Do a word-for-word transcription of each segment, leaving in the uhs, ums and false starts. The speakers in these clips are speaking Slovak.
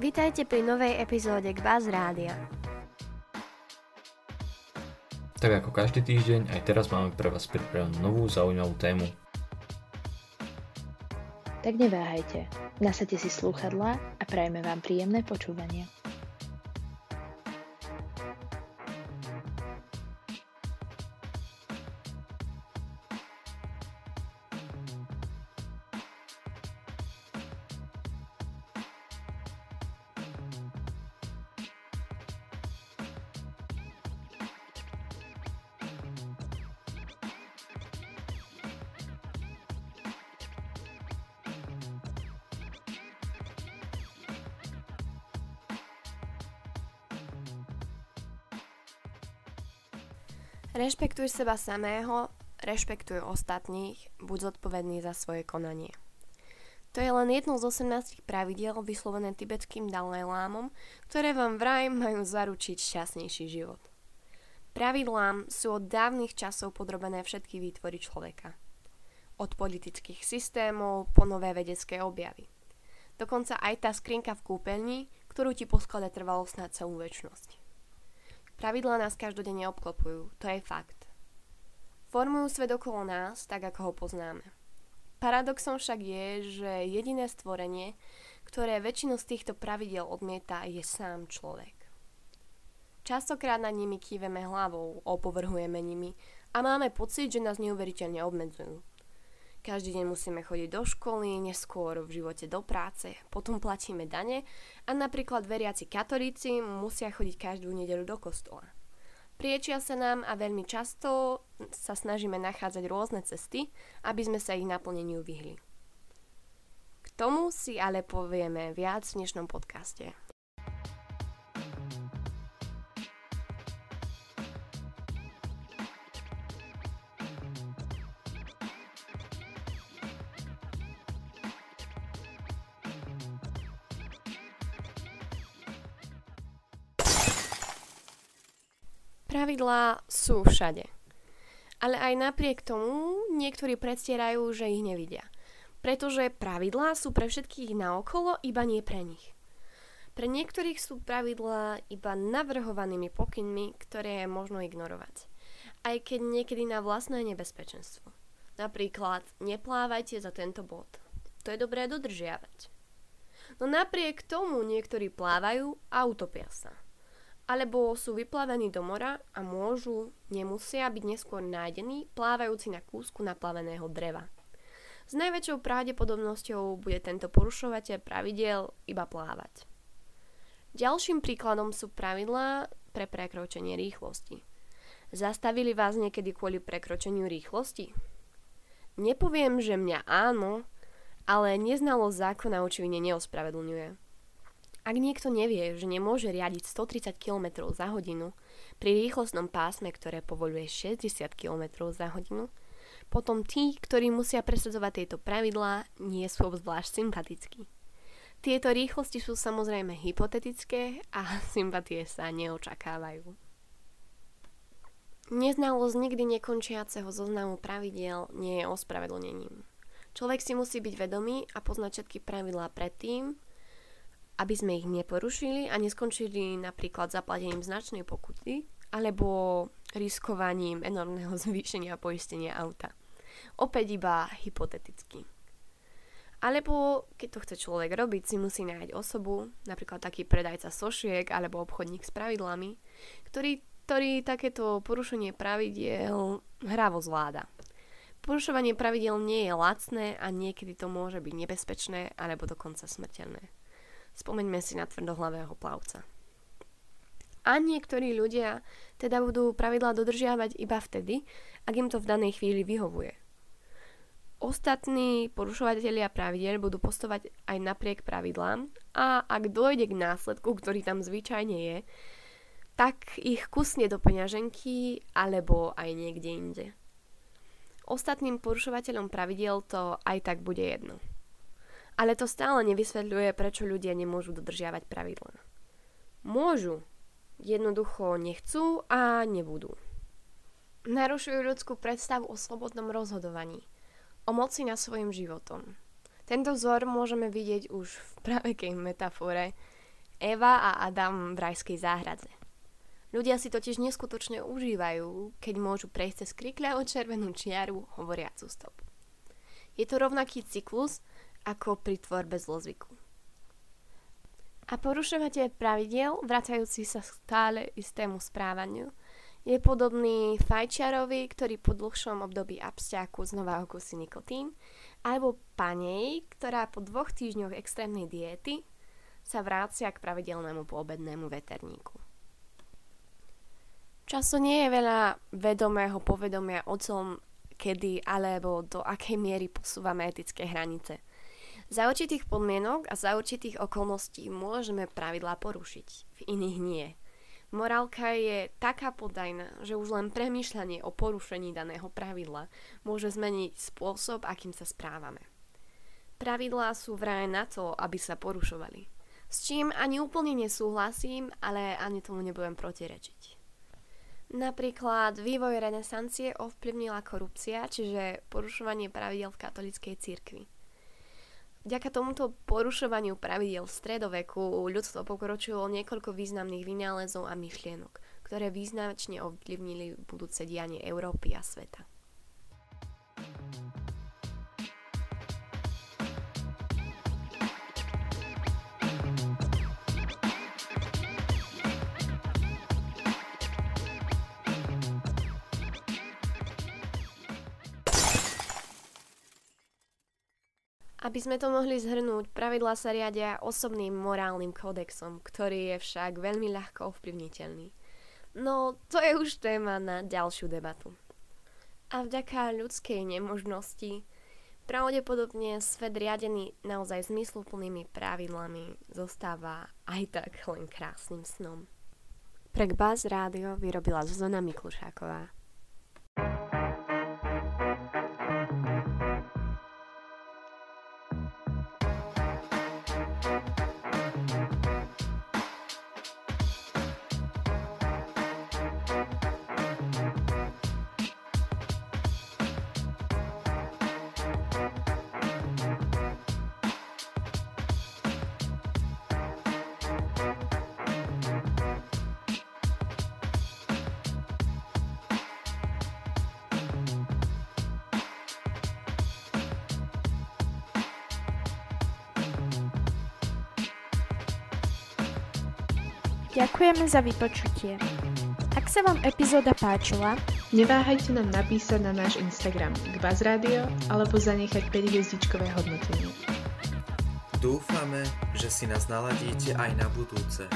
Vitajte pri novej epizóde Kvas rádia. Tak ako každý týždeň, aj teraz máme pre vás pripravenú novú zaujímavú tému. Tak neváhajte, nasadte si slúchadlá a prajme vám príjemné počúvanie. Rešpektuj seba samého, rešpektuj ostatných, buď zodpovedný za svoje konanie. To je len jedno z osemnástich pravidiel vyslovené tibetským dalajlámom, ktoré vám vraj majú zaručiť šťastnejší život. Pravidlám sú od dávnych časov podrobené všetky výtvory človeka. Od politických systémov po nové vedecké objavy. Dokonca aj tá skrinka v kúpeľni, ktorú ti posklada trvalo snáď celú večnosť. Pravidlá nás každodenne obklopujú, to je fakt. Formujú svet okolo nás, tak ako ho poznáme. Paradoxom však je, že jediné stvorenie, ktoré väčšinu z týchto pravidiel odmieta, je sám človek. Častokrát nad nimi kýveme hlavou, opovrhujeme nimi a máme pocit, že nás neuveriteľne obmedzujú. Každý deň musíme chodiť do školy, neskôr v živote do práce, potom platíme dane a napríklad veriaci katolíci musia chodiť každú nedeľu do kostola. Priečia sa nám a veľmi často sa snažíme nachádzať rôzne cesty, aby sme sa ich naplneniu vyhli. K tomu si ale povieme viac v dnešnom podcaste. Pravidlá sú všade. Ale aj napriek tomu niektorí predstierajú, že ich nevidia. Pretože pravidlá sú pre všetkých naokolo, iba nie pre nich. Pre niektorých sú pravidlá iba navrhovanými pokynmi, ktoré je možno ignorovať. Aj keď niekedy na vlastné nebezpečenstvo. Napríklad, neplávajte za tento bod. To je dobré dodržiavať. No napriek tomu niektorí plávajú a utopia sa. Alebo sú vyplavení do mora a môžu, nemusia byť neskôr nájdení, plávajúci na kúsku naplaveného dreva. S najväčšou pravdepodobnosťou bude tento porušovateľ pravidiel iba plávať. Ďalším príkladom sú pravidlá pre prekročenie rýchlosti. Zastavili vás niekedy kvôli prekročeniu rýchlosti? Nepoviem, že mňa áno, ale neznalosť zákona očividne neospravedlňuje. Ak niekto nevie, že nemôže riadiť sto tridsať kilometrov za hodinu pri rýchlostnom pásme, ktoré povoľuje šesťdesiat kilometrov za hodinu, potom tí, ktorí musia presadzovať tieto pravidlá, nie sú obzvlášť sympatickí. Tieto rýchlosti sú samozrejme hypotetické a sympatie sa neočakávajú. Neznalosť nikdy nekončiaceho zoznamu pravidiel nie je ospravedlnením. Človek si musí byť vedomý a poznať všetky pravidlá predtým, aby sme ich neporušili a neskončili napríklad zaplatením značnej pokuty alebo riskovaním enormného zvýšenia poistenia auta. Opäť iba hypoteticky. Alebo keď to chce človek robiť, si musí nájsť osobu, napríklad taký predajca sošiek alebo obchodník s pravidlami, ktorý, ktorý takéto porušenie pravidiel hravo zvláda. Porušovanie pravidiel nie je lacné a niekedy to môže byť nebezpečné alebo dokonca smrteľné. Spomeňme si na tvrdohlavého plavca. A niektorí ľudia teda budú pravidlá dodržiavať iba vtedy, ak im to v danej chvíli vyhovuje. Ostatní porušovatelia pravidiel budú postovať aj napriek pravidlám a ak dojde k následku, ktorý tam zvyčajne je, tak ich kusne do peňaženky alebo aj niekde inde. Ostatným porušovateľom pravidiel to aj tak bude jedno. Ale to stále nevysvetľuje, prečo ľudia nemôžu dodržiavať pravidlá. Môžu, jednoducho nechcú a nebudú. Narušujú ľudskú predstavu o slobodnom rozhodovaní, o moci nad svojim životom. Tento vzor môžeme vidieť už v pravekej metafore Eva a Adam v rajskej záhradze. Ľudia si totiž neskutočne užívajú, keď môžu prejsť cez krikľavú červenú čiaru hovoriacu stop. Je to rovnaký cyklus ako pri tvorbe zlozvyku. A porušovateľ pravidiel, vracajúci sa stále istému správaniu, je podobný fajčiarovi, ktorý po dlhšom období absťáku znova okusí nikotín, alebo panej, ktorá po dvoch týždňoch extrémnej diety sa vracia k pravidelnému poobednému veterníku. Často nie je veľa vedomého povedomia o tom, kedy alebo do akej miery posúvame etické hranice. Za určitých podmienok a za určitých okolností môžeme pravidlá porušiť, v iných nie. Morálka je taká podajná, že už len premýšľanie o porušení daného pravidla môže zmeniť spôsob, akým sa správame. Pravidlá sú vraj na to, aby sa porušovali. S čím ani úplne nesúhlasím, ale ani tomu nebudem protirečiť. Napríklad vývoj renesancie ovplyvnila korupcia, čiže porušovanie pravidel v katolíckej cirkvi. Vďaka tomuto porušovaniu pravidiel v stredoveku ľudstvo pokročilo niekoľko významných vynálezov a myšlienok, ktoré význačne ovplyvnili budúce dianie Európy a sveta. Aby sme to mohli zhrnúť, pravidlá sa riadia osobným morálnym kódexom, ktorý je však veľmi ľahko ovplyvniteľný. No, to je už téma na ďalšiu debatu. A vďaka ľudskej nemožnosti, pravdepodobne svet riadený naozaj zmysluplnými pravidlami zostáva aj tak len krásnym snom. Pre Kvas rádio vyrobila Zuzana Mikušáková. Ďakujeme za vypočutie. Ak sa vám epizóda páčila, neváhajte nám napísať na náš Instagram Kvas rádio alebo zanechať päťhviezdičkové hodnotenie. Dúfame, že si nás naladíte aj na budúce.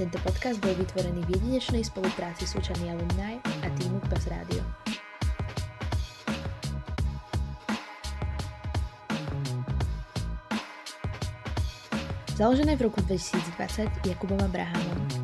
Tento podcast bol vytvorený v jedinečnej spolupráci s učami Aluminaj a týmu Kvas rádio. Založené v roku dvetisícdvadsať Jakubom Abrahamom.